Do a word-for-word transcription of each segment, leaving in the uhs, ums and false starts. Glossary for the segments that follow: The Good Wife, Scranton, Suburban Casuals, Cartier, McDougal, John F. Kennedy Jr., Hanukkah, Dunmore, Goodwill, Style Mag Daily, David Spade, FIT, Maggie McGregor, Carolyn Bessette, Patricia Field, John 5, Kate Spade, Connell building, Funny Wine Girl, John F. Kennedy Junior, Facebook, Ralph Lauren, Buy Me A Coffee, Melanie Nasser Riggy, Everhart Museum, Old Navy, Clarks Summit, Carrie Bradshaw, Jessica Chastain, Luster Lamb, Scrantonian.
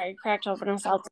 I cracked open a salsa.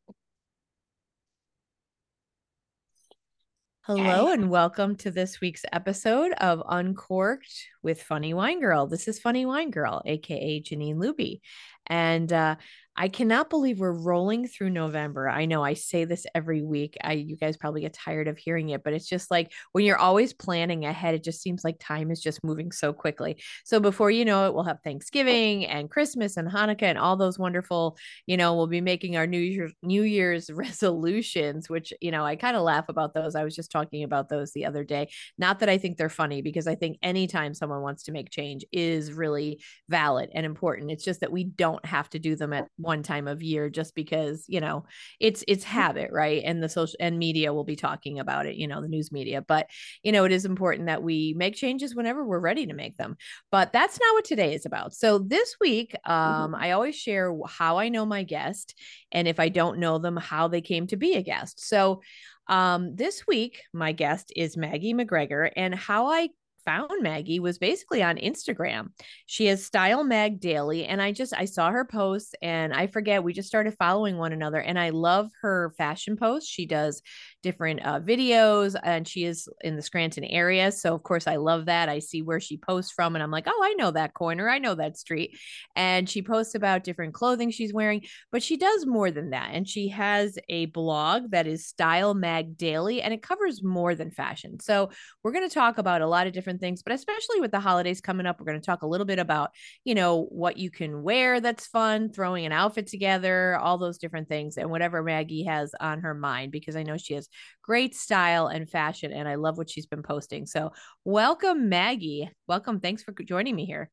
Hello and welcome to this week's episode of Uncorked with Funny Wine Girl. This is Funny Wine Girl, aka Janine Luby, and uh, I cannot believe we're rolling through November. I know I say this every week. I you guys probably get tired of hearing it, but it's just like when you're always planning ahead, it just seems like time is just moving so quickly. So before you know it, we'll have Thanksgiving and Christmas and Hanukkah and all those wonderful, you know, we'll be making our New Year's, New Year's resolutions, which, you know, I kind of laugh about those. I was just talking about those the other day. Not that I think they're funny, because I think anytime someone wants to make change is really valid and important. It's just that we don't have to do them at one time of year, just because, you know, it's, it's habit, right? And the social and media will be talking about it, you know, the news media, but you know, it is important that we make changes whenever we're ready to make them, but that's not what today is about. So this week, um, mm-hmm. I always share how I know my guest, and if I don't know them, how they came to be a guest. So, um, this week, my guest is Maggie McGregor, and how I found Maggie was basically on Instagram. She has Style Mag Daily, and I just I saw her posts, and I forget, we just started following one another, and I love her fashion posts. She does different uh, videos, and she is in the Scranton area, so of course I love that. I see where she posts from, and I'm like, oh, I know that corner, I know that street. And she posts about different clothing she's wearing, but she does more than that, and she has a blog that is Style Mag Daily, and it covers more than fashion. So we're going to talk about a lot of different things, but especially with the holidays coming up, we're going to talk a little bit about, you know, what you can wear that's fun, throwing an outfit together, all those different things, and whatever Maggie has on her mind, because I know she has great style and fashion, and I love what she's been posting. So welcome, Maggie. Welcome. Thanks for joining me here.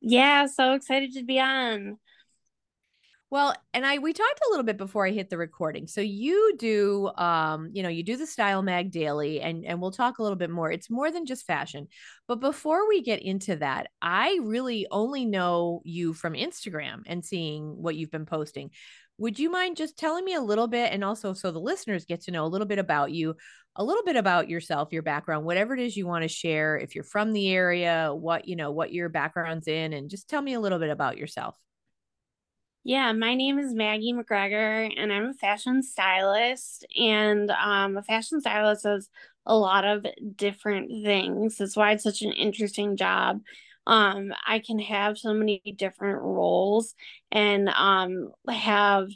Yeah, so excited to be on. Well, and I, we talked a little bit before I hit the recording. So you do, um, you know, you do the Style Mag Daily, and, and we'll talk a little bit more. It's more than just fashion. But before we get into that, I really only know you from Instagram and seeing what you've been posting. Would you mind just telling me a little bit, and also so the listeners get to know a little bit about you, a little bit about yourself, your background, whatever it is you want to share, if you're from the area, what, you know, what your background's in, and just tell me a little bit about yourself. Yeah, my name is Maggie McGregor, and I'm a fashion stylist, and um, a fashion stylist does a lot of different things. That's why it's such an interesting job. Um, I can have so many different roles and um, have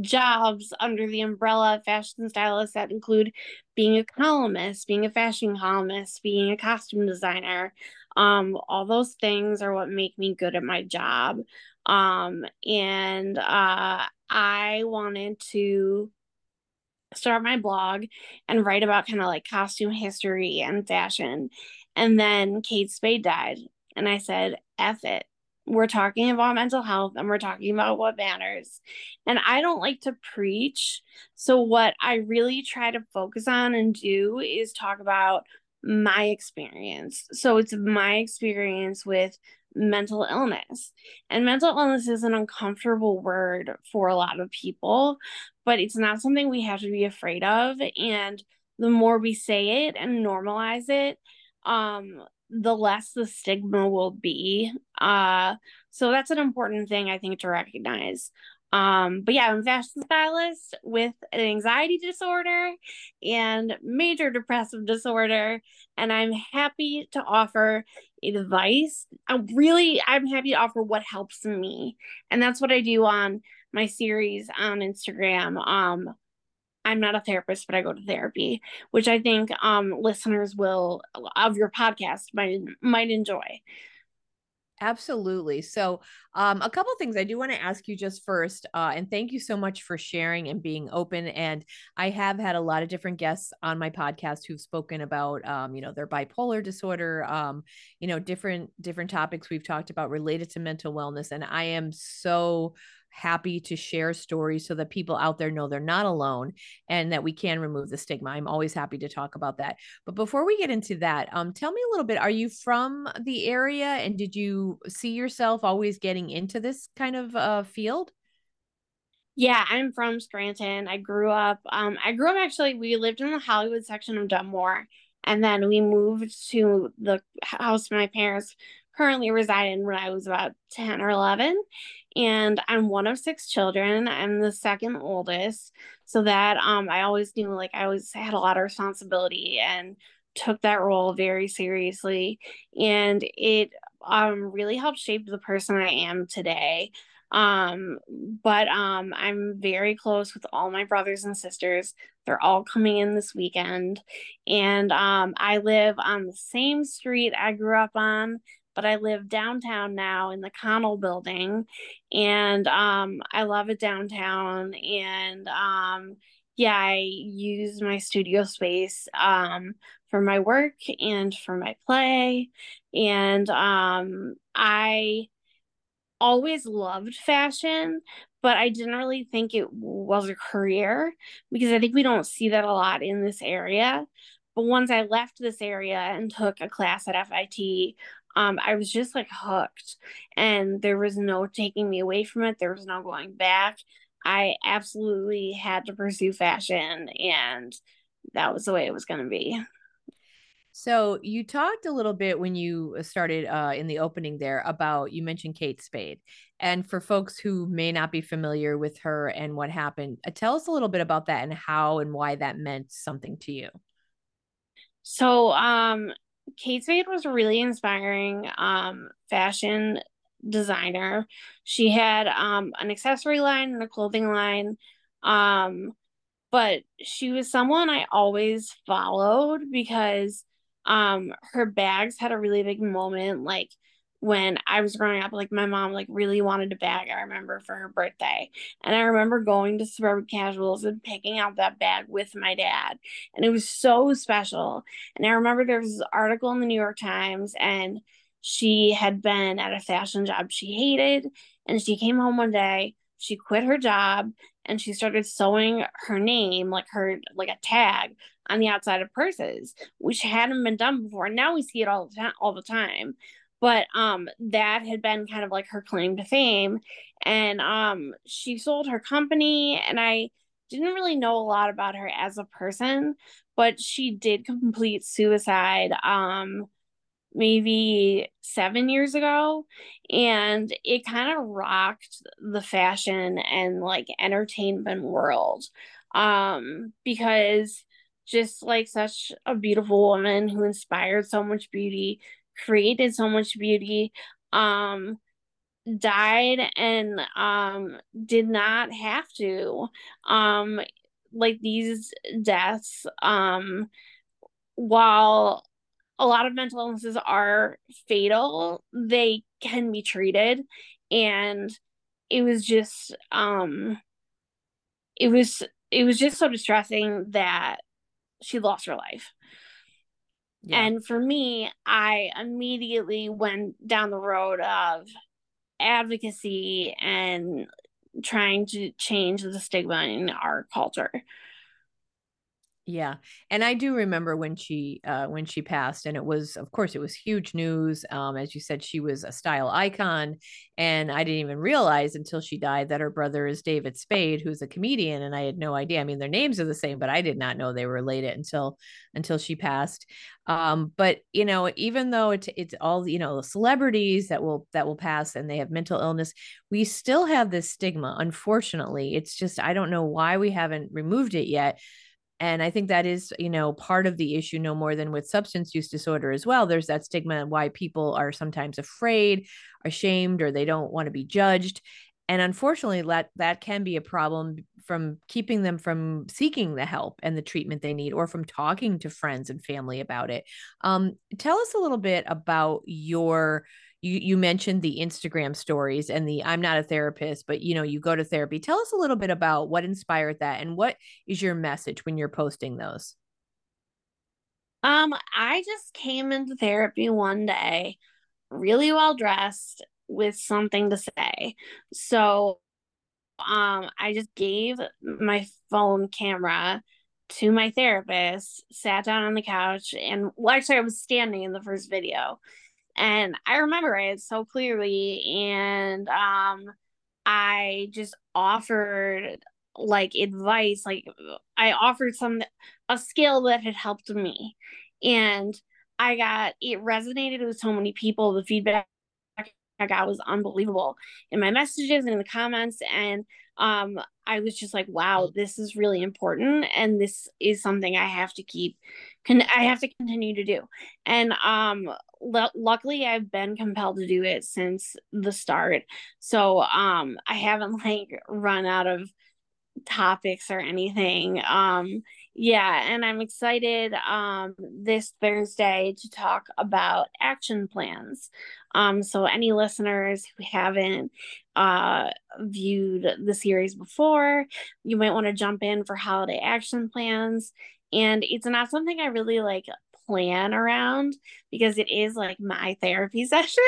jobs under the umbrella of fashion stylist that include being a columnist, being a fashion columnist, being a costume designer. Um, all those things are what make me good at my job. Um, and, uh, I wanted to start my blog and write about kind of like costume history and fashion. And then Kate Spade died, and I said, F it. We're talking about mental health, and we're talking about what matters. And I don't like to preach. So what I really try to focus on and do is talk about my experience. So it's my experience with mental illness. And mental illness is an uncomfortable word for a lot of people, but it's not something we have to be afraid of. And the more we say it and normalize it, um, the less the stigma will be. Uh, so that's an important thing, I think, to recognize. Um, but yeah, I'm a fashion stylist with an anxiety disorder and major depressive disorder, and I'm happy to offer advice. I'm really, I'm happy to offer what helps me, and that's what I do on my series on Instagram. Um, I'm not a therapist, but I go to therapy, which I think um, listeners will of your podcast might might enjoy. Absolutely. So um, a couple of things I do want to ask you just first, uh, and thank you so much for sharing and being open. And I have had a lot of different guests on my podcast who've spoken about, um, you know, their bipolar disorder, um, you know, different, different topics we've talked about related to mental wellness. And I am so happy to share stories so that people out there know they're not alone and that we can remove the stigma. I'm always happy to talk about that. But before we get into that, um, tell me a little bit, are you from the area, and did you see yourself always getting into this kind of uh, field? Yeah, I'm from Scranton. I grew up, um, I grew up actually, we lived in the Hollywood section of Dunmore, and then we moved to the house my parents currently reside in when I was about ten or eleven. And I'm one of six children. I'm the second oldest. So that um, I always knew, like, I always had a lot of responsibility and took that role very seriously. And it um, really helped shape the person I am today. Um, but um, I'm very close with all my brothers and sisters. They're all coming in this weekend. And um, I live on the same street I grew up on, but I live downtown now in the Connell building. And um, I love it downtown. And um, yeah, I use my studio space um, for my work and for my play. And um, I always loved fashion, but I didn't really think it was a career because I think we don't see that a lot in this area. But once I left this area and took a class at F I T, um, I was just like hooked, and there was no taking me away from it. There was no going back. I absolutely had to pursue fashion, and that was the way it was going to be. So you talked a little bit when you started uh, in the opening there about, you mentioned Kate Spade, and for folks who may not be familiar with her and what happened, uh, tell us a little bit about that and how and why that meant something to you. So um, Kate Spade was a really inspiring um, fashion designer. She had um, an accessory line and a clothing line. Um, but she was someone I always followed because Um, her bags had a really big moment. Like when I was growing up, like my mom like really wanted a bag, I remember, for her birthday. And I remember going to Suburban Casuals and picking out that bag with my dad. And it was so special. And I remember there was this article in the New York Times, and she had been at a fashion job she hated. And she came home one day, she quit her job, and she started sewing her name, like her, like a tag on the outside of purses, which hadn't been done before. Now we see it all the time, all the time. But um, that had been kind of like her claim to fame. And um, she sold her company, and I didn't really know a lot about her as a person, but she did complete suicide um, maybe seven years ago. And it kind of rocked the fashion and like entertainment world um, because just like such a beautiful woman who inspired so much beauty, created so much beauty, um, died and um, did not have to. Um, like these deaths, um, while a lot of mental illnesses are fatal, they can be treated. And it was just, um, it was, it was just so distressing that she lost her life. Yeah. And for me, I immediately went down the road of advocacy and trying to change the stigma in our culture. Yeah. And I do remember when she, uh, when she passed, and it was, of course, it was huge news. Um, as you said, she was a style icon, and I didn't even realize until she died that her brother is David Spade, who's a comedian. And I had no idea. I mean, their names are the same, but I did not know they were related until, until she passed. Um, but you know, even though it's, it's all, you know, the celebrities that will, that will pass and they have mental illness, we still have this stigma. Unfortunately, it's just, I don't know why we haven't removed it yet. And I think that is, you know, part of the issue, no more than with substance use disorder as well. There's that stigma, why people are sometimes afraid, ashamed, or they don't want to be judged. And unfortunately, that, that can be a problem from keeping them from seeking the help and the treatment they need, or from talking to friends and family about it. Um, tell us a little bit about your, you, you mentioned the Instagram stories and the, I'm not a therapist, but you know, you go to therapy. Tell us a little bit about what inspired that and what is your message when you're posting those? Um, I just came into therapy one day, really well dressed, with something to say. So um, I just gave my phone camera to my therapist, sat down on the couch, and well, actually I was standing in the first video, and I remember it so clearly. And um, I just offered like advice, like I offered some, a skill that had helped me. And I got, it resonated with so many people. The feedback I got was unbelievable in my messages and in the comments. And um, I was just like, wow, this is really important. And this is something I have to keep, con- I have to continue to do. And um, l- luckily I've been compelled to do it since the start. So um, I haven't like run out of topics or anything. Um, yeah. And I'm excited um, this Thursday to talk about action plans. Um, so any listeners who haven't uh, viewed the series before, you might want to jump in for holiday action plans. And it's not something I really like plan around because it is like my therapy session,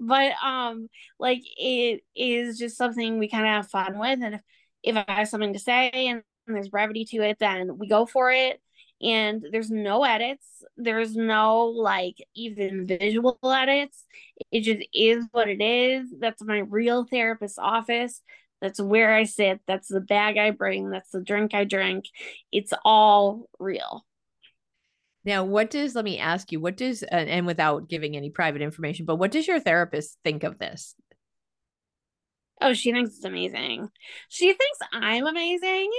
but um, like it is just something we kind of have fun with. And if If I have something to say and there's brevity to it, then we go for it. And there's no edits. There's no like even visual edits. It just is what it is. That's my real therapist's office. That's where I sit. That's the bag I bring. That's the drink I drink. It's all real. Now, what does, let me ask you, what does, and without giving any private information, but what does your therapist think of this? Oh, she thinks it's amazing. She thinks I'm amazing.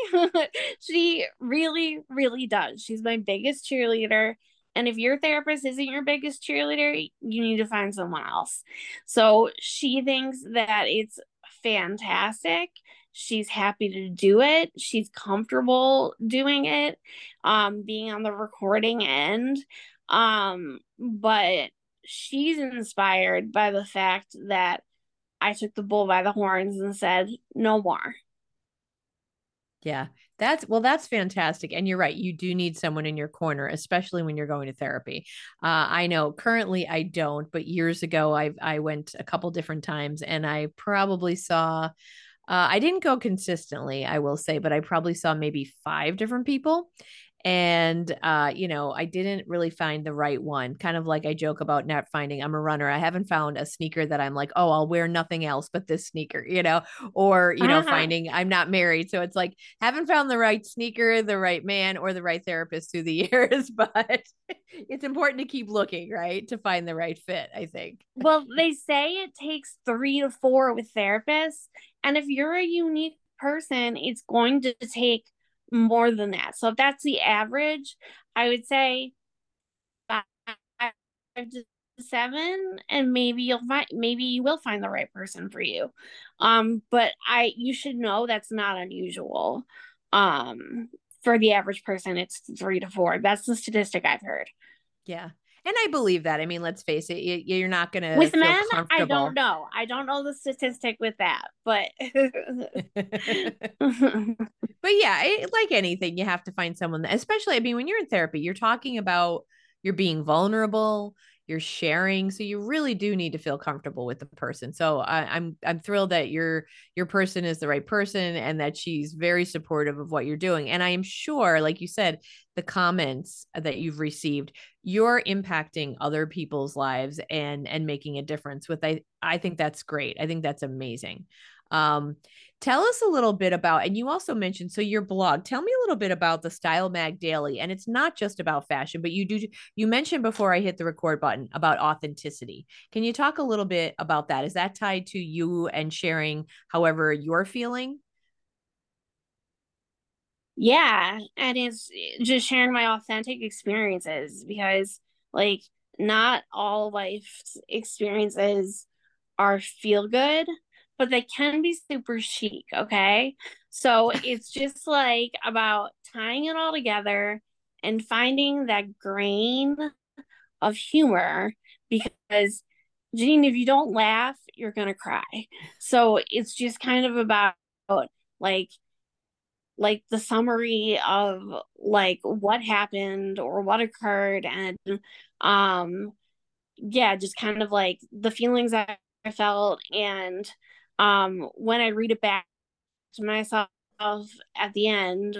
She really, really does. She's my biggest cheerleader. And if your therapist isn't your biggest cheerleader, you need to find someone else. So she thinks that it's fantastic. She's happy to do it. She's comfortable doing it, um, being on the recording end. Um, but she's inspired by the fact that I took the bull by the horns and said, no more. Yeah, that's, well, that's fantastic. And you're right. You do need someone in your corner, especially when you're going to therapy. Uh, I know currently I don't, but years ago I I went a couple different times and I probably saw, uh, I didn't go consistently, I will say, but I probably saw maybe five different people. And, uh, you know, I didn't really find the right one. Kind of like I joke about not finding, I'm a runner. I haven't found a sneaker that I'm like, oh, I'll wear nothing else but this sneaker, you know, or, you know, uh-huh. finding I'm not married. So it's like, haven't found the right sneaker, the right man, or the right therapist through the years, but it's important to keep looking, right, to find the right fit, I think. Well, they say it takes three to four with therapists. And if you're a unique person, it's going to take more than that. So if that's the average, I would say five to seven, and maybe you'll find, maybe you will find the right person for you. Um, but I, you should know that's not unusual. Um, for the average person, it's three to four. That's the statistic I've heard. Yeah. And I believe that. I mean, let's face it, you, you're not going to with feel men, comfortable. I don't know. I don't know the statistic with that, but. But yeah, it, like anything, you have to find someone that, especially, I mean, when you're in therapy, you're talking about, you're being vulnerable, you're sharing. So you really do need to feel comfortable with the person. So I, I'm, I'm thrilled that your, your person is the right person and that she's very supportive of what you're doing. And I am sure, like you said, the comments that you've received, you're impacting other people's lives and, and making a difference with, I, I think that's great. I think that's amazing. Um, tell us a little bit about, and you also mentioned, so your blog, tell me a little bit about the Style Mag Daily. And it's not just about fashion, but you do, you mentioned before I hit the record button about authenticity. Can you talk a little bit about that? Is that tied to you and sharing however you're feeling? Yeah. And it's just sharing my authentic experiences because like not all life's experiences are feel good, but they can be super chic, okay? So it's just like about tying it all together and finding that grain of humor because, Janine, if you don't laugh, you're gonna cry. So it's just kind of about like, like the summary of like what happened or what occurred and um, yeah, just kind of like the feelings I felt and Um, when I read it back to myself at the end,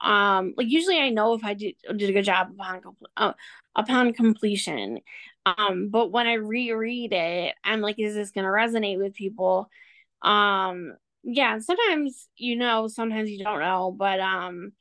um, like usually I know if I did, did a good job upon, uh, upon completion. Um, but when I reread it, I'm like, is this going to resonate with people? Um, yeah. Sometimes, you know, sometimes you don't know, but, um,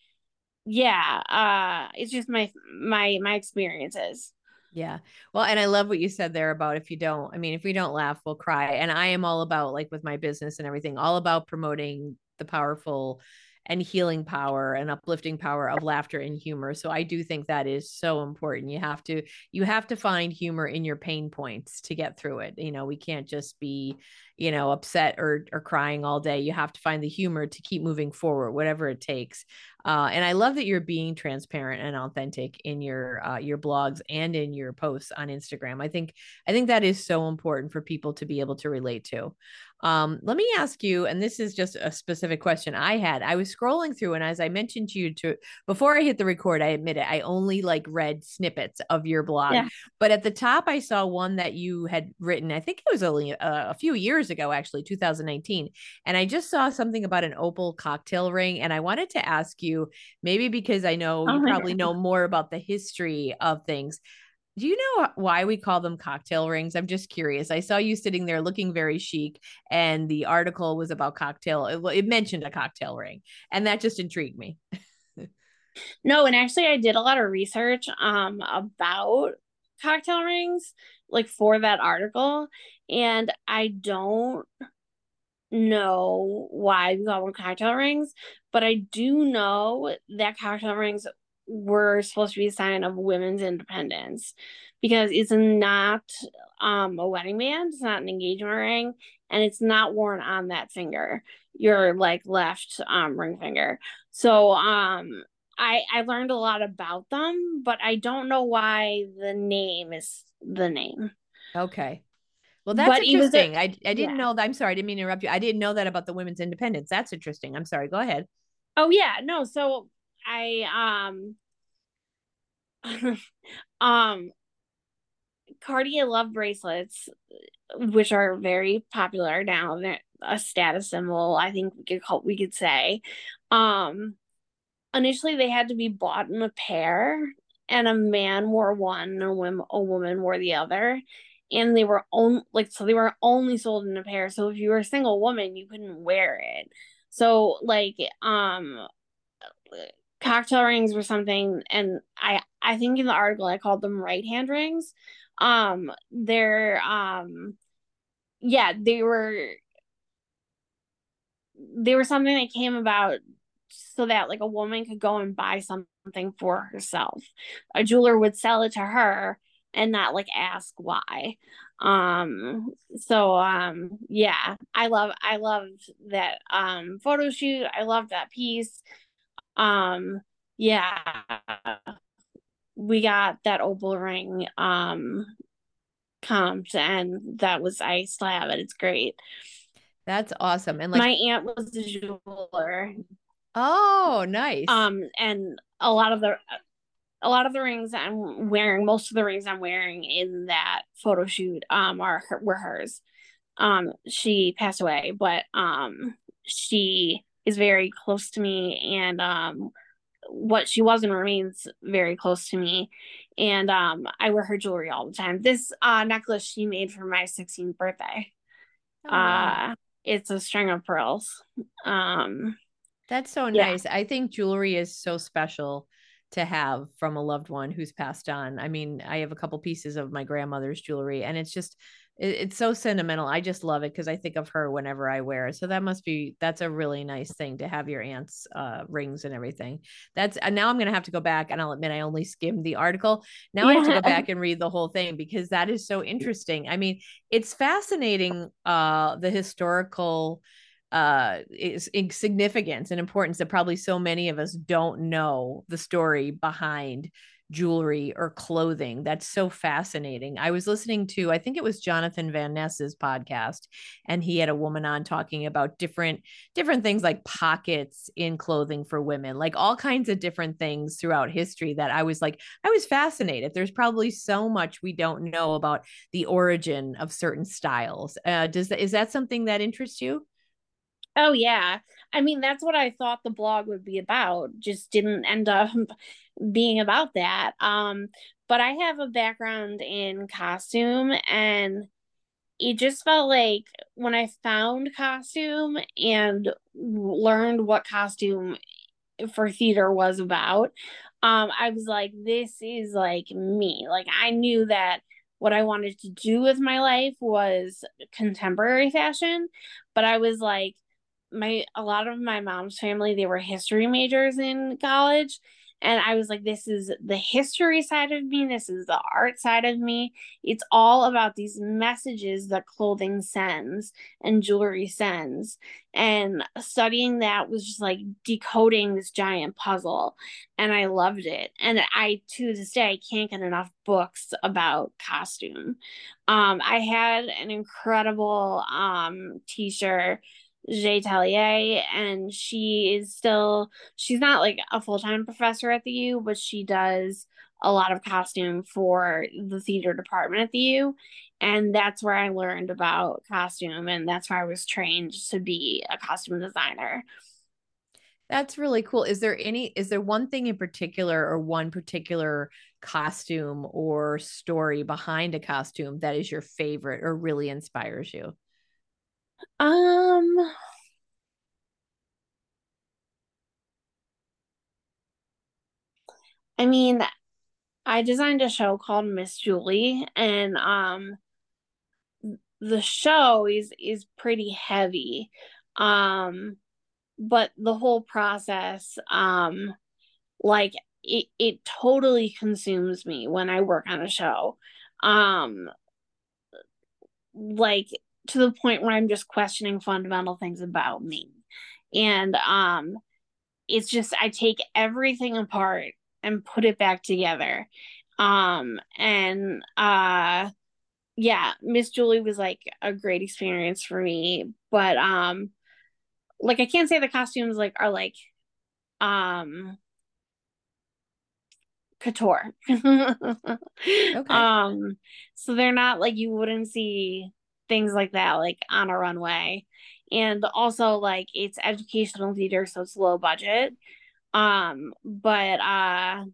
yeah, uh, it's just my, my, my experiences. Yeah. Well, and I love what you said there about if you don't, I mean, if we don't laugh, we'll cry. And I am all about, like with my business and everything, all about promoting the powerful and healing power and uplifting power of laughter and humor. So I do think that is so important. You have to, you have to find humor in your pain points to get through it. You know, we can't just be, you know, upset or, or crying all day. You have to find the humor to keep moving forward, whatever it takes. Uh, and I love that you're being transparent and authentic in your, uh, your blogs and in your posts on Instagram. I think, I think that is so important for people to be able to relate to. Um, let me ask you, and this is just a specific question I had. I was scrolling through, and as I mentioned to you to, before I hit the record, I admit it, I only like read snippets of your blog, yeah. But at the top, I saw one that you had written. I think it was only a, a few years ago, actually two thousand nineteen. And I just saw something about an opal cocktail ring. And I wanted to ask you, maybe because I know oh you probably God. know more about the history of things. Do you know why we call them cocktail rings? I'm just curious. I saw you sitting there looking very chic, and the article was about cocktail. It, it mentioned a cocktail ring, and that just intrigued me. No, and actually I did a lot of research um, about cocktail rings, like for that article. And I don't know why we call them cocktail rings, but I do know that cocktail rings were supposed to be a sign of women's independence, because it's not um, a wedding band, it's not an engagement ring, and it's not worn on that finger, your like left um, ring finger. So um, I, I learned a lot about them, but I don't know why the name is the name. Okay. Well, that's but interesting. A, I, I didn't yeah. know that. I'm sorry. I didn't mean to interrupt you. I didn't know that about the women's independence. That's interesting. I'm sorry. Go ahead. Oh yeah. No. So I, um, um, Cartier love bracelets, which are very popular now. They're a status symbol, I think we could call, we could say, um, initially they had to be bought in a pair, and a man wore one and a woman, a woman wore the other. And they were only like, so they were only sold in a pair. So if you were a single woman, you couldn't wear it. So like, um, cocktail rings were something, and I I think in the article I called them right hand rings. Um they're um yeah they were they were something that came about so that like a woman could go and buy something for herself. A jeweler would sell it to her and not like ask why. Um, so, um, yeah, I love, I loved that, um, photo shoot. I loved that piece. Um, yeah, we got that opal ring, um, comped, and that was, I still have it. It's great. That's awesome. And like, my aunt was a jeweler. Oh, nice. Um, and a lot of the, a lot of the rings I'm wearing, most of the rings I'm wearing in that photo shoot, um, are were hers. Um, she passed away, but um, she is very close to me, and um, what she was and remains very close to me. And um, I wear her jewelry all the time. This uh necklace she made for my sixteenth birthday. Oh, wow. Uh, it's a string of pearls. Um, that's so nice. Yeah. I think jewelry is so special to have from a loved one who's passed on. I mean, I have a couple pieces of my grandmother's jewelry, and it's just, it, it's so sentimental. I just love it because I think of her whenever I wear it. So that must be, that's a really nice thing to have your aunt's uh, rings and everything. That's, and now I'm going to have to go back, and I'll admit I only skimmed the article. Now yeah. I have to go back and read the whole thing, because that is so interesting. I mean, it's fascinating, uh, the historical uh is significance and importance that probably so many of us don't know the story behind jewelry or clothing. That's so fascinating. I was listening to, I think it was Jonathan Van Ness's podcast, and he had a woman on talking about different, different things like pockets in clothing for women, like all kinds of different things throughout history that I was like, I was fascinated. There's probably so much we don't know about the origin of certain styles. Uh, does that, is that something that interests you? Oh, yeah. I mean, that's what I thought the blog would be about. Just didn't end up being about that. Um, but I have a background in costume, and it just felt like when I found costume and learned what costume for theater was about, um, I was like, this is like me. Like, I knew that what I wanted to do with my life was contemporary fashion, but I was like, my, a lot of my mom's family, they were history majors in college. And I was like, this is the history side of me. This is the art side of me. It's all about these messages that clothing sends and jewelry sends. And studying that was just like decoding this giant puzzle. And I loved it. And I, to this day, can't get enough books about costume. Um, I had an incredible um, teacher, Jay Tellier, and she is still, she's not like a full-time professor at the U, but she does a lot of costume for the theater department at the U, and that's where I learned about costume, and that's where I was trained to be a costume designer. That's really cool. Is there any, is there one thing in particular or one particular costume or story behind a costume that is your favorite or really inspires you? Um, I mean, I designed a show called Miss Julie, and um, the show is, is pretty heavy. Um, but the whole process, um, like it, it totally consumes me when I work on a show. Um, like, to the point where I'm just questioning fundamental things about me. And um, it's just, I take everything apart and put it back together. Um, and uh, yeah, Miss Julie was like a great experience for me, but um, like, I can't say the costumes like are like um, couture. Okay. Um, so they're not like, you wouldn't see things like that, like on a runway. And also, like, it's educational theater, so it's low budget. Um, but uh,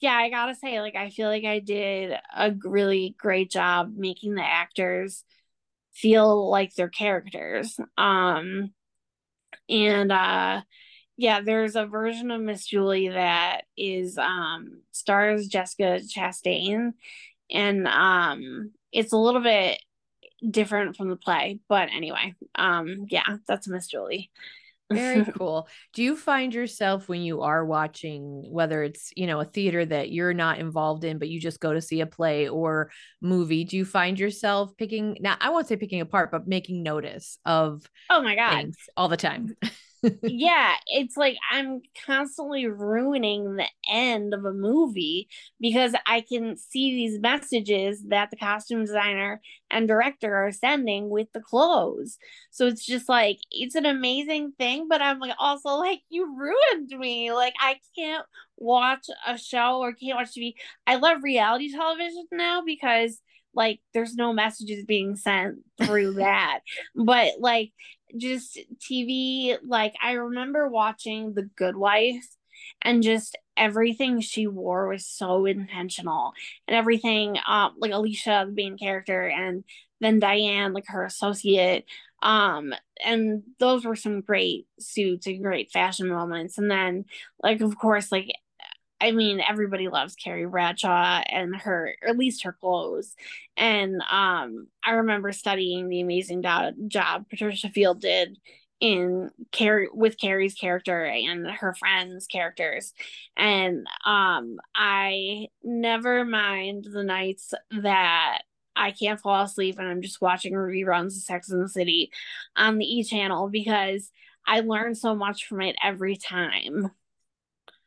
yeah, I gotta say, like, I feel like I did a really great job making the actors feel like their characters. Um, and uh, yeah, there's a version of Miss Julie that is um, stars Jessica Chastain, and um, it's a little bit different from the play, but anyway, um yeah, that's Miss Julie. Very cool. Do you find yourself, when you are watching, whether it's, you know, a theater that you're not involved in but you just go to see a play or movie, do you find yourself picking, now I won't say picking apart, but making notice of, oh my god, things all the time? Yeah, it's like I'm constantly ruining the end of a movie because I can see these messages that the costume designer and director are sending with the clothes. So it's just like, it's an amazing thing, but I'm like also like, you ruined me. Like, I can't watch a show or can't watch T V. I love reality television now because like there's no messages being sent through that. But like, just T V, like I remember watching The Good Wife, and just everything she wore was so intentional, and everything um like Alicia, the main character, and then Diane, like her associate, um and those were some great suits and great fashion moments. And then like, of course, like I mean, everybody loves Carrie Bradshaw and her, or at least her clothes. And um, I remember studying the amazing do- job Patricia Field did in Carrie, with Carrie's character and her friends' characters. And um, I never mind the nights that I can't fall asleep and I'm just watching reruns of Sex and the City on the E! Channel, because I learn so much from it every time.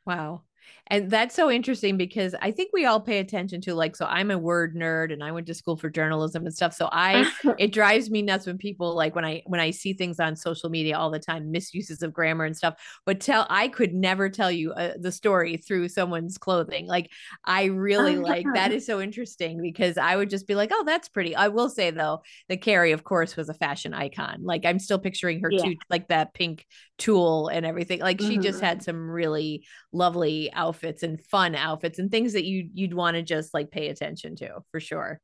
Wow. And that's so interesting, because I think we all pay attention to, like, so I'm a word nerd and I went to school for journalism and stuff. So I, it drives me nuts when people like, when I, when I see things on social media all the time, misuses of grammar and stuff, but tell, I could never tell you uh, the story through someone's clothing. Like, I really like, that is so interesting, because I would just be like, oh, that's pretty. I will say though, that Carrie, of course, was a fashion icon. Like, I'm still picturing her yeah. too, like that pink tulle and everything. Like, she mm-hmm. just had some really lovely outfits. outfits and fun outfits and things that you you'd want to just like pay attention to, for sure.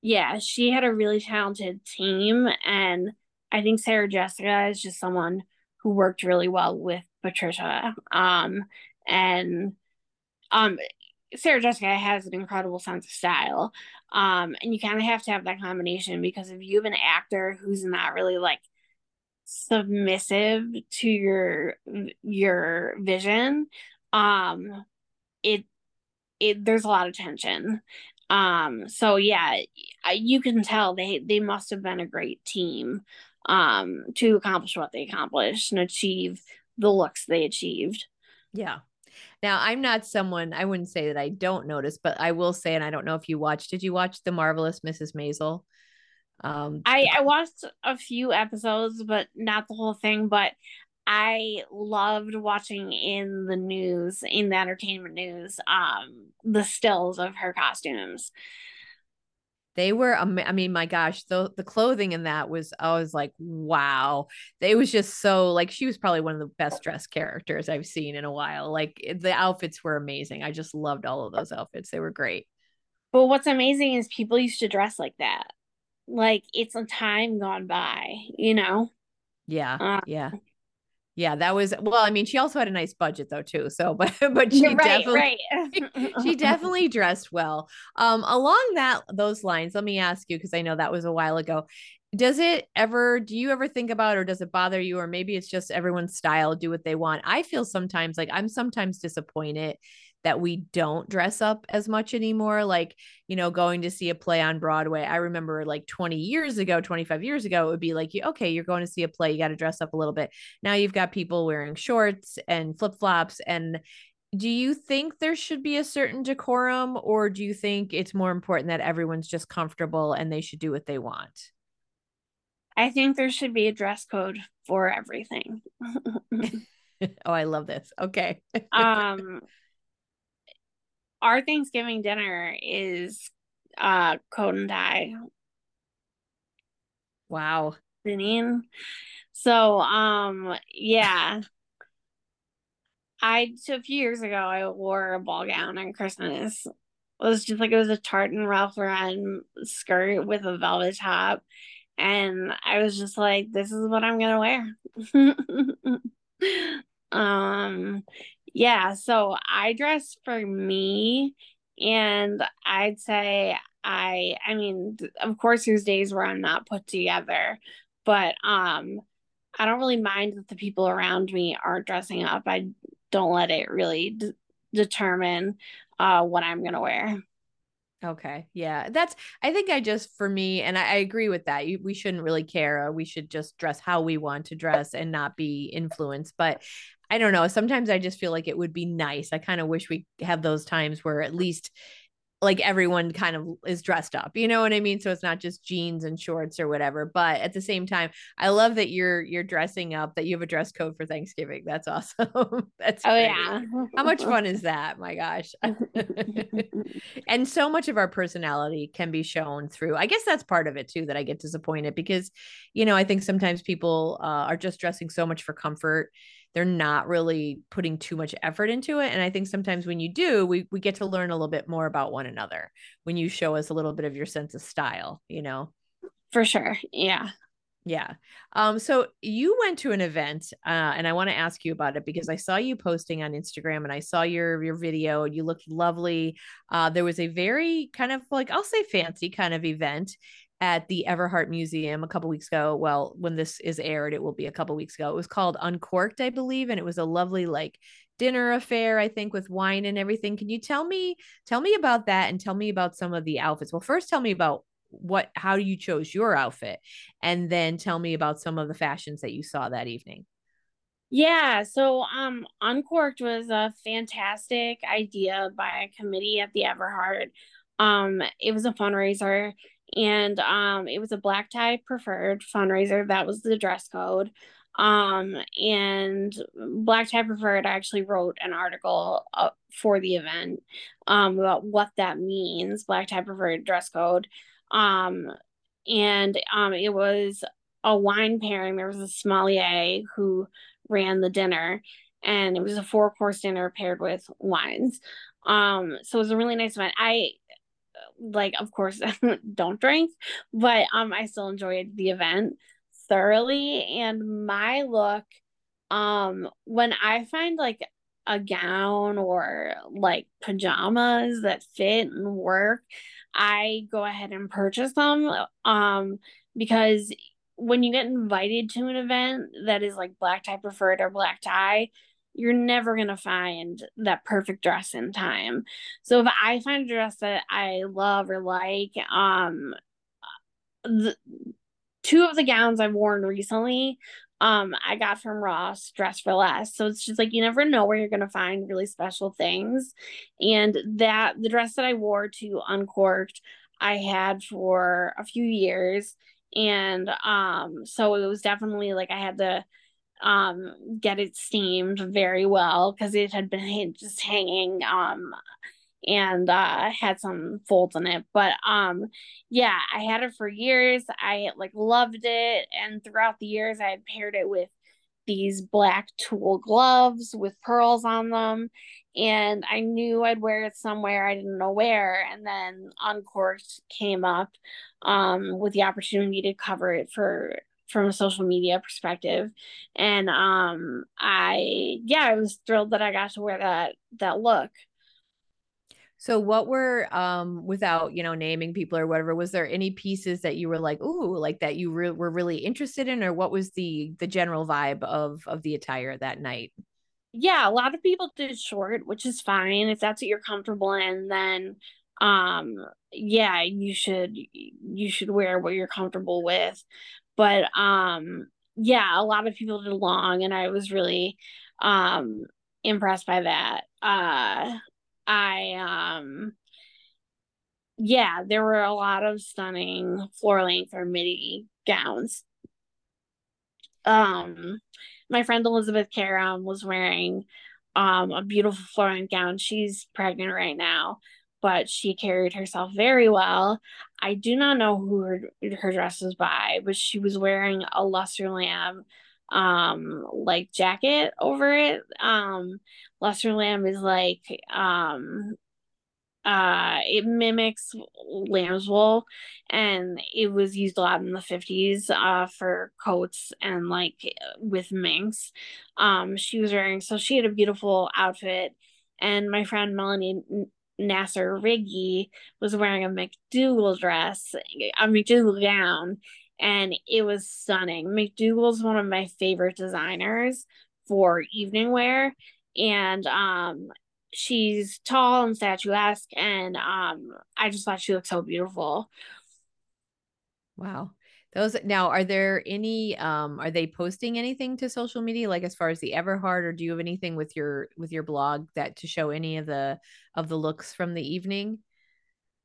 Yeah, she had a really talented team, and I think Sarah Jessica is just someone who worked really well with Patricia. Um, and um, Sarah Jessica has an incredible sense of style. Um, and you kind of have to have that combination, because if you have an actor who's not really like submissive to your your vision, um, it it there's a lot of tension. Um, so yeah, you can tell they, they must have been a great team, um, to accomplish what they accomplished and achieve the looks they achieved. Yeah. Now, I'm not someone, I wouldn't say that I don't notice, but I will say, and I don't know if you watched, did you watch The Marvelous Missus Maisel? Um, I, I watched a few episodes, but not the whole thing, but I loved watching in the news, in the entertainment news, um, the stills of her costumes. They were, I mean, my gosh, the, the clothing in that was, I was like, wow. It was just so, like, she was probably one of the best dressed characters I've seen in a while. Like, the outfits were amazing. I just loved all of those outfits. They were great. But what's amazing is people used to dress like that. Like, it's a time gone by, you know? Yeah, um, yeah. Yeah, that was, well, I mean, she also had a nice budget though too. So, but, but she right, definitely, right. she, she definitely dressed well. Um, along that, those lines, let me ask you, cause I know that was a while ago. Does it ever, do you ever think about, or does it bother you? Or maybe it's just everyone's style, do what they want. I feel sometimes like I'm sometimes disappointed that we don't dress up as much anymore. Like, you know, going to see a play on Broadway. I remember like twenty years ago, twenty-five years ago, it would be like, okay, you're going to see a play. You got to dress up a little bit. Now you've got people wearing shorts and flip-flops. And do you think there should be a certain decorum, or do you think it's more important that everyone's just comfortable and they should do what they want? I think there should be a dress code for everything. Oh, I love this. Okay. um, Our Thanksgiving dinner is uh, coat and tie. Wow. Janine. So, um, yeah. I, so a few years ago, I wore a ball gown on Christmas. It was just like, it was a tartan Ralph Lauren skirt with a velvet top. And I was just like, this is what I'm going to wear. um, Yeah, so I dress for me, and I'd say I, I mean, of course there's days where I'm not put together, but um, I don't really mind that the people around me aren't dressing up. I don't let it really d- determine uh, what I'm going to wear. Okay. Yeah. That's, I think I just, for me, and I, I agree with that. You, we shouldn't really care. We should just dress how we want to dress and not be influenced. But I don't know. Sometimes I just feel like it would be nice. I kind of wish we had those times where at least like everyone kind of is dressed up, you know what I mean? So it's not just jeans and shorts or whatever, but at the same time, I love that you're, you're dressing up, that you have a dress code for Thanksgiving. That's awesome. That's oh, yeah. How much fun is that? My gosh. And so much of our personality can be shown through, I guess that's part of it too, that I get disappointed because, you know, I think sometimes people uh, are just dressing so much for comfort. They're not really putting too much effort into it. And I think sometimes when you do, we we get to learn a little bit more about one another when you show us a little bit of your sense of style, you know? For sure. Yeah. Yeah. Um, so you went to an event uh, and I want to ask you about it because I saw you posting on Instagram and I saw your, your video and you looked lovely. Uh, there was a very kind of like, I'll say fancy kind of event at the Everhart Museum a couple weeks ago. Well, when this is aired, it will be a couple weeks ago. It was called Uncorked, I believe. And it was a lovely like dinner affair, I think, with wine and everything. Can you tell me, tell me about that and tell me about some of the outfits? Well, first tell me about what, how you chose your outfit, and then tell me about some of the fashions that you saw that evening. Yeah. So um, Uncorked was a fantastic idea by a committee at the Everhart. Um, it was a fundraiser. And um, it was a black tie preferred fundraiser. That was the dress code. Um, and black tie preferred, I actually wrote an article uh, for the event um, about what that means, black tie preferred dress code. Um, and um, it was a wine pairing. There was a sommelier who ran the dinner, and it was a four course dinner paired with wines. Um, so it was a really nice event. I like, of course, don't drink, but um, I still enjoyed the event thoroughly. And my look um, when I find like a gown or like pajamas that fit and work, I go ahead and purchase them, um, because when you get invited to an event that is like black tie preferred or black tie, you're never going to find that perfect dress in time. So if I find a dress that I love or like, um, the, two of the gowns I've worn recently, um, I got from Ross Dress for Less. So it's just like, you never know where you're going to find really special things. And that the dress that I wore to Uncorked, I had for a few years. And, um, so it was definitely like, I had to, um, get it steamed very well, cause it had been just hanging, um, and, uh, had some folds in it, but, um, yeah, I had it for years. I like loved it. And throughout the years I had paired it with these black tulle gloves with pearls on them. And I knew I'd wear it somewhere. I didn't know where. And then Uncorked came up um, with the opportunity to cover it for from a social media perspective. And um, I, yeah, I was thrilled that I got to wear that that look. So what were, um, without, you know, naming people or whatever, was there any pieces that you were like, ooh, like that you re- were really interested in, or what was the the general vibe of of the attire that night? Yeah, a lot of people did short, which is fine. If that's what you're comfortable in, then um, yeah, you should you should wear what you're comfortable with. But um, yeah, a lot of people did long, and I was really um, impressed by that. Uh, I, um, yeah, there were a lot of stunning floor length or midi gowns. Um, my friend Elizabeth Karam was wearing um a beautiful floor length gown. She's pregnant right now, but she carried herself very well. I do not know who her, her dress was by, but she was wearing a Luster Lamb um like jacket over it. Um, Luster Lamb is like um uh it mimics lamb's wool, and it was used a lot in the fifties uh for coats and like with minks. Um she was wearing, so she had a beautiful outfit, and my friend Melanie Nasser Riggy was wearing a McDougal dress, a McDougal gown, and it was stunning. McDougal's one of my favorite designers for evening wear, and um she's tall and statuesque, and um, I just thought she looked so beautiful. Wow. Those now, are there any? Um, are they posting anything to social media, like as far as the Everhart, or do you have anything with your with your blog that to show any of the of the looks from the evening?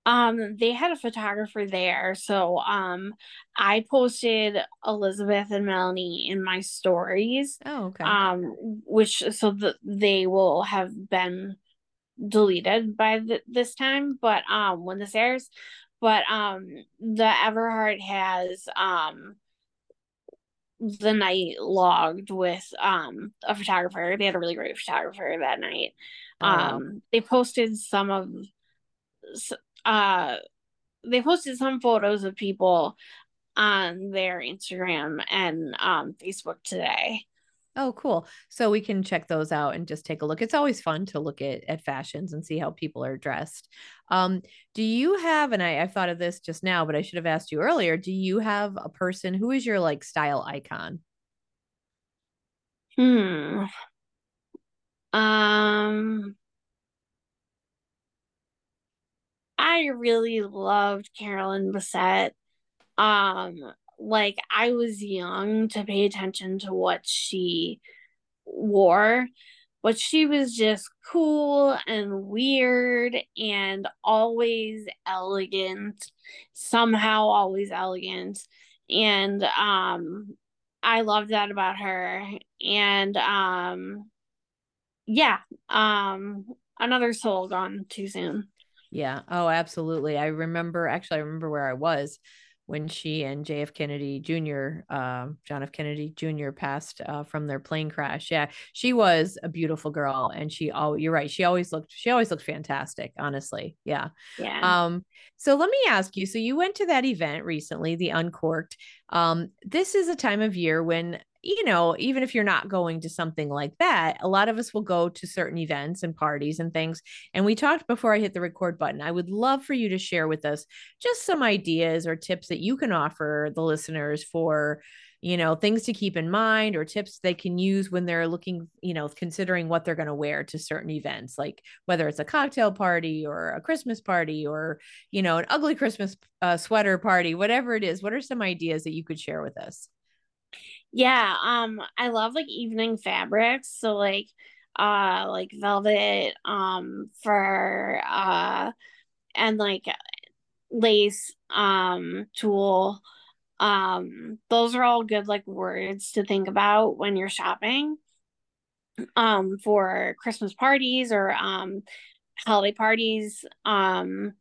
Um, they had a photographer there, so um, I posted Elizabeth and Melanie in my stories. Oh, okay. Um, which so that they will have been deleted by th- this time, but um, when this airs, but um, the Everhart has um the night logged with um a photographer. They had a really great photographer that night. Oh. Um, they posted some of. So, Uh, they posted some photos of people on their Instagram and um, Facebook today. Oh, cool. So we can check those out and just take a look. It's always fun to look at, at fashions and see how people are dressed. Um, do you have, and I, I've thought of this just now, but I should have asked you earlier, do you have a person who is your like style icon? Hmm. Um... I really loved Carolyn Bessette. Um, like I was young to pay attention to what she wore, but she was just cool and weird and always elegant, somehow always elegant. And um, I loved that about her. And um, yeah, um, another soul gone too soon. Yeah. Oh, absolutely. I remember, actually, I remember where I was when she and J F Kennedy Junior, uh, John F. Kennedy Junior passed uh, from their plane crash. Yeah. She was a beautiful girl, and she, oh, you're right. She always looked, she always looked fantastic, honestly. Yeah. Yeah. Um, so let me ask you, so you went to that event recently, the Uncorked. Um, this is a time of year when you know, even if you're not going to something like that, a lot of us will go to certain events and parties and things. And we talked before I hit the record button, I would love for you to share with us just some ideas or tips that you can offer the listeners for, you know, things to keep in mind or tips they can use when they're looking, you know, considering what they're going to wear to certain events, like whether it's a cocktail party or a Christmas party or, you know, an ugly Christmas uh, sweater party, whatever it is. What are some ideas that you could share with us? Yeah, um, I love like evening fabrics. So like, uh, like velvet, um, fur, uh, and like lace, um, tulle. Um, those are all good like words to think about when you're shopping, um, for Christmas parties or um, holiday parties, um,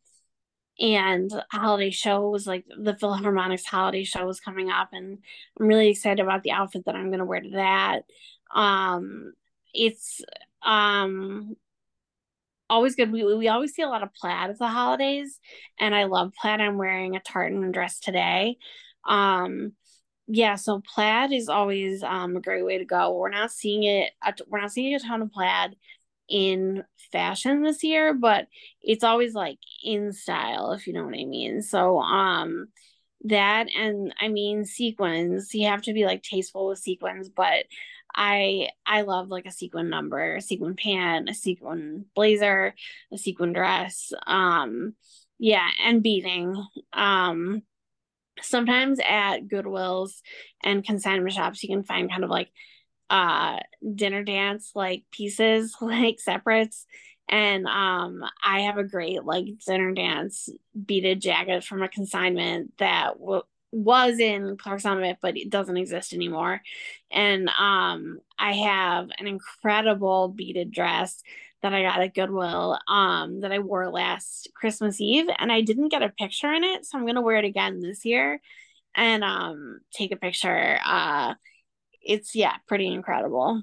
and holiday shows. Like the Philharmonic's holiday show is coming up, and I'm really excited about the outfit that I'm going to wear to that. Um, it's um, always good. We we always see a lot of plaid at the holidays, and I love plaid. I'm wearing a tartan dress today. Um, yeah, so plaid is always um a great way to go. We're not seeing it. We're not seeing a ton of plaid in fashion this year, but it's always like in style, if you know what I mean. So um, that and I mean sequins. You have to be like tasteful with sequins, but I I love like a sequin number, a sequin pant, a sequin blazer, a sequin dress. Um, yeah, and beading. Um. Sometimes at Goodwills and consignment shops, you can find kind of like uh dinner dance like pieces, like separates. And um I have a great like dinner dance beaded jacket from a consignment that w- was in Clarks Summit, but it doesn't exist anymore. And um I have an incredible beaded dress that I got at Goodwill um, that I wore last Christmas Eve, and I didn't get a picture in it. So I'm going to wear it again this year and um, take a picture. Uh, it's, yeah, pretty incredible.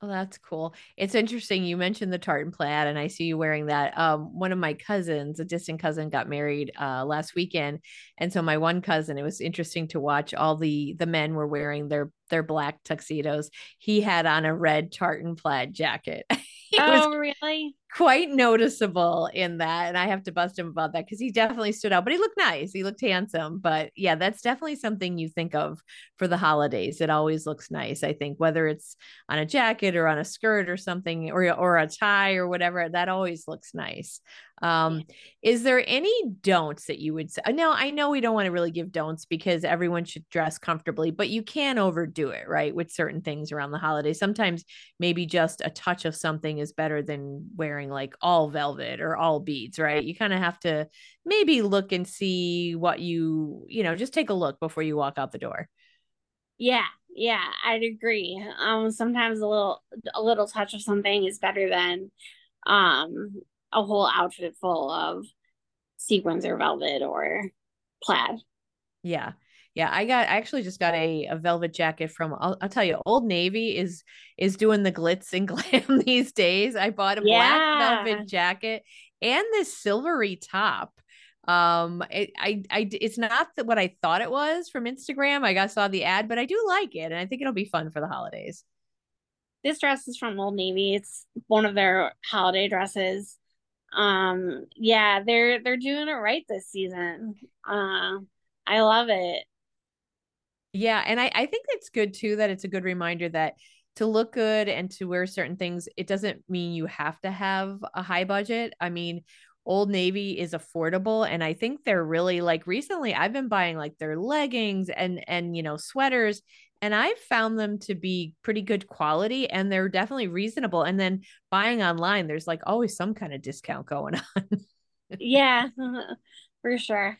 Well, that's cool. It's interesting. You mentioned the tartan plaid, and I see you wearing that. Um, one of my cousins, a distant cousin, got married uh, last weekend. And so my one cousin, it was interesting to watch. All the, the men were wearing their, their black tuxedos. He had on a red tartan plaid jacket. It oh, really? Quite noticeable in that. And I have to bust him about that because he definitely stood out, but he looked nice. He looked handsome. But yeah, that's definitely something you think of for the holidays. It always looks nice, I think, whether it's on a jacket or on a skirt or something, or, or a tie or whatever, that always looks nice. Um, is there any don'ts that you would say? Now, I know we don't want to really give don'ts because everyone should dress comfortably, but you can overdo it, right? With certain things around the holidays. Sometimes maybe just a touch of something is better than wearing like all velvet or all beads, right? You kind of have to maybe look and see what you, you know, just take a look before you walk out the door. Yeah. Yeah, I'd agree. Um, sometimes a little, a little touch of something is better than, um, a whole outfit full of sequins or velvet or plaid. Yeah. Yeah. I got, I actually just got a, a velvet jacket from, I'll, I'll tell you, Old Navy is, is doing the glitz and glam these days. I bought a yeah. black velvet jacket and this silvery top. Um, it, I, I, it's not what I thought it was from Instagram. I got, saw the ad, but I do like it. And I think it'll be fun for the holidays. This dress is from Old Navy. It's one of their holiday dresses. Um, yeah, they're, they're doing it right this season. Uh, I love it. Yeah. And I, I think it's good too, that it's a good reminder that to look good and to wear certain things, it doesn't mean you have to have a high budget. I mean, Old Navy is affordable. And I think they're really like recently I've been buying like their leggings and, and, you know, sweaters, and I've found them to be pretty good quality, and they're definitely reasonable. And then buying online, there's like always some kind of discount going on. Yeah, for sure.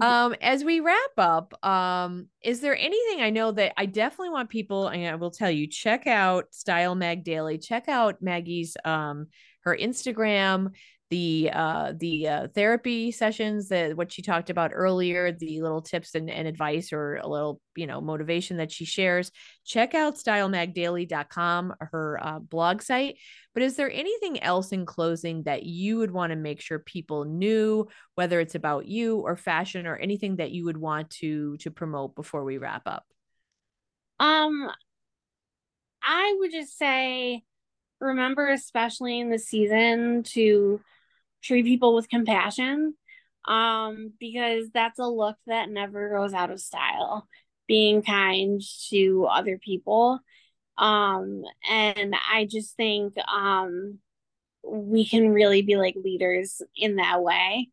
Um, as we wrap up, um, is there anything I know that I definitely want people, and I will tell you, check out Style Mag Daily, check out Maggie's, um, her Instagram, the uh, the uh, therapy sessions, that what she talked about earlier, the little tips and, and advice or a little, you know, motivation that she shares. Check out style mag daily dot com, her uh, blog site. But is there anything else in closing that you would want to make sure people knew, whether it's about you or fashion or anything that you would want to to promote before we wrap up? Um, I would just say, remember, especially in the season, to treat people with compassion, um, because that's a look that never goes out of style. Being kind to other people. Um, and I just think um, we can really be like leaders in that way.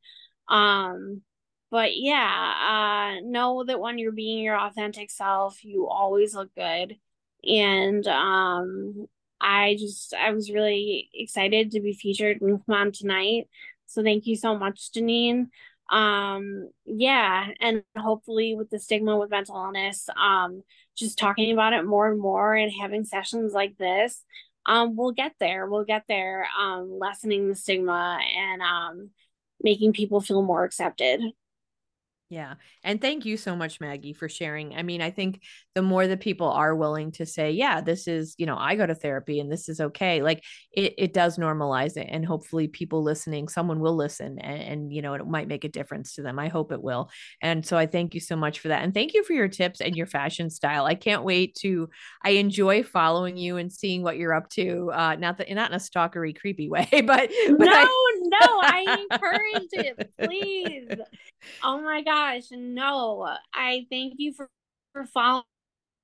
Um, but yeah, uh, know that when you're being your authentic self, you always look good. And um, I just, I was really excited to be featured with Mom tonight. So thank you so much, Janine. Um, yeah. And hopefully with the stigma with mental illness, um, just talking about it more and more and having sessions like this, um, we'll get there. We'll get there. Um, lessening the stigma and, um, making people feel more accepted. Yeah. And thank you so much, Maggie, for sharing. I mean, I think the more that people are willing to say, yeah, this is, you know, I go to therapy and this is okay. Like it, it does normalize it. And hopefully people listening, someone will listen and, and, you know, it might make a difference to them. I hope it will. And so I thank you so much for that. And thank you for your tips and your fashion style. I can't wait to, I enjoy following you and seeing what you're up to. Uh, not that, not in a stalkery, creepy way, but, but no, I- no, I encourage it, please. Oh my God. Gosh, no, I thank you for, for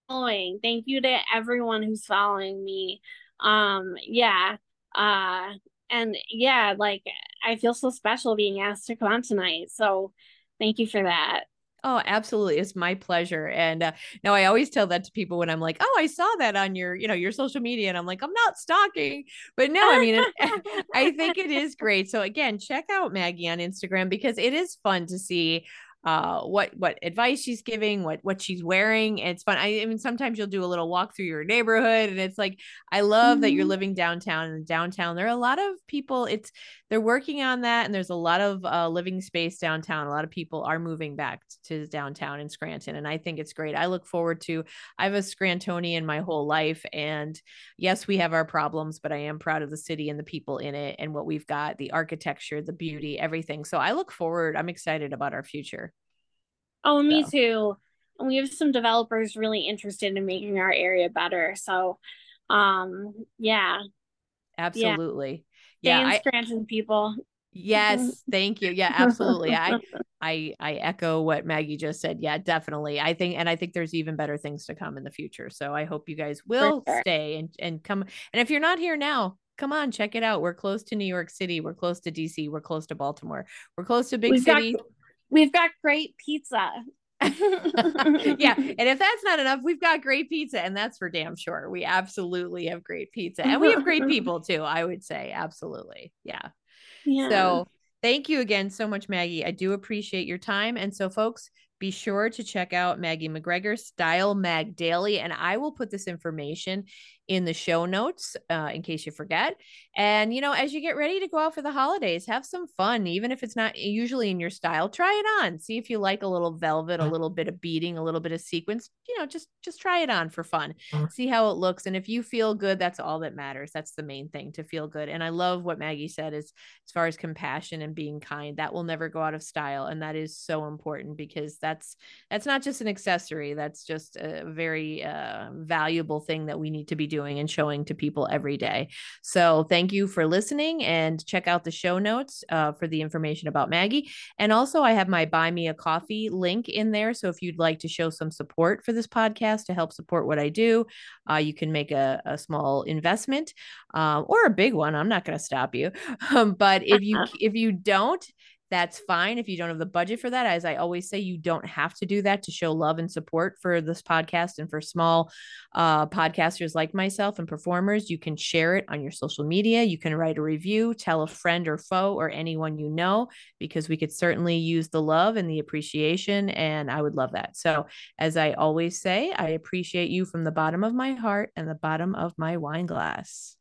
following. Thank you to everyone who's following me. Um, yeah. Uh, and yeah, like I feel so special being asked to come on tonight. So thank you for that. Oh, absolutely. It's my pleasure. And uh, now I always tell that to people when I'm like, oh, I saw that on your, you know, your social media. And I'm like, I'm not stalking. But no, I mean, it, I think it is great. So again, check out Maggie on Instagram because it is fun to see Uh, what, what advice she's giving, what, what she's wearing. It's fun. I, I mean, sometimes you'll do a little walk through your neighborhood and it's like, I love mm-hmm. that you're living downtown and downtown. There are a lot of people it's, they're working on that. And there's a lot of uh, living space downtown. A lot of people are moving back to downtown in Scranton. And I think it's great. I look forward to, I'm a Scrantonian my whole life. And yes, we have our problems, but I am proud of the city and the people in it and what we've got, the architecture, the beauty, everything. So I look forward, I'm excited about our future. Oh, me so. too. And we have some developers really interested in making our area better. So, um, yeah. Absolutely. Yeah. yeah I, Scranton people. Yes. Thank you. Yeah, absolutely. I, I, I echo what Maggie just said. Yeah, definitely. I think, and I think there's even better things to come in the future. So I hope you guys will sure. stay and, and come. And if you're not here now, come on, check it out. We're close to New York City. We're close to D C. We're close to Baltimore. We're close to big We've city. Got- We've got great pizza. Yeah. And if that's not enough, we've got great pizza and that's for damn sure. We absolutely have great pizza and we have great people too. I would say absolutely. Yeah. yeah. So thank you again so much, Maggie. I do appreciate your time. And so folks, be sure to check out Maggie McGregor's Style Mag Daily. And I will put this information in the show notes uh, in case you forget. And, you know, as you get ready to go out for the holidays, have some fun. Even if it's not usually in your style, try it on. See if you like a little velvet, a little bit of beading, a little bit of sequins, you know, just, just try it on for fun. See how it looks. And if you feel good, that's all that matters. That's the main thing, to feel good. And I love what Maggie said is as far as compassion and being kind, that will never go out of style. And that is so important because that's, that's not just an accessory. That's just a very uh, valuable thing that we need to be doing. doing and showing to people every day. So thank you for listening and check out the show notes uh, for the information about Maggie. And also I have my Buy Me a Coffee link in there. So if you'd like to show some support for this podcast to help support what I do, uh, you can make a, a small investment um, or a big one. I'm not going to stop you. Um, but if you, if you don't, that's fine. If you don't have the budget for that, as I always say, you don't have to do that to show love and support for this podcast. And for small uh, podcasters like myself and performers, you can share it on your social media. You can write a review, tell a friend or foe or anyone you know, because we could certainly use the love and the appreciation. And I would love that. So as I always say, I appreciate you from the bottom of my heart and the bottom of my wine glass.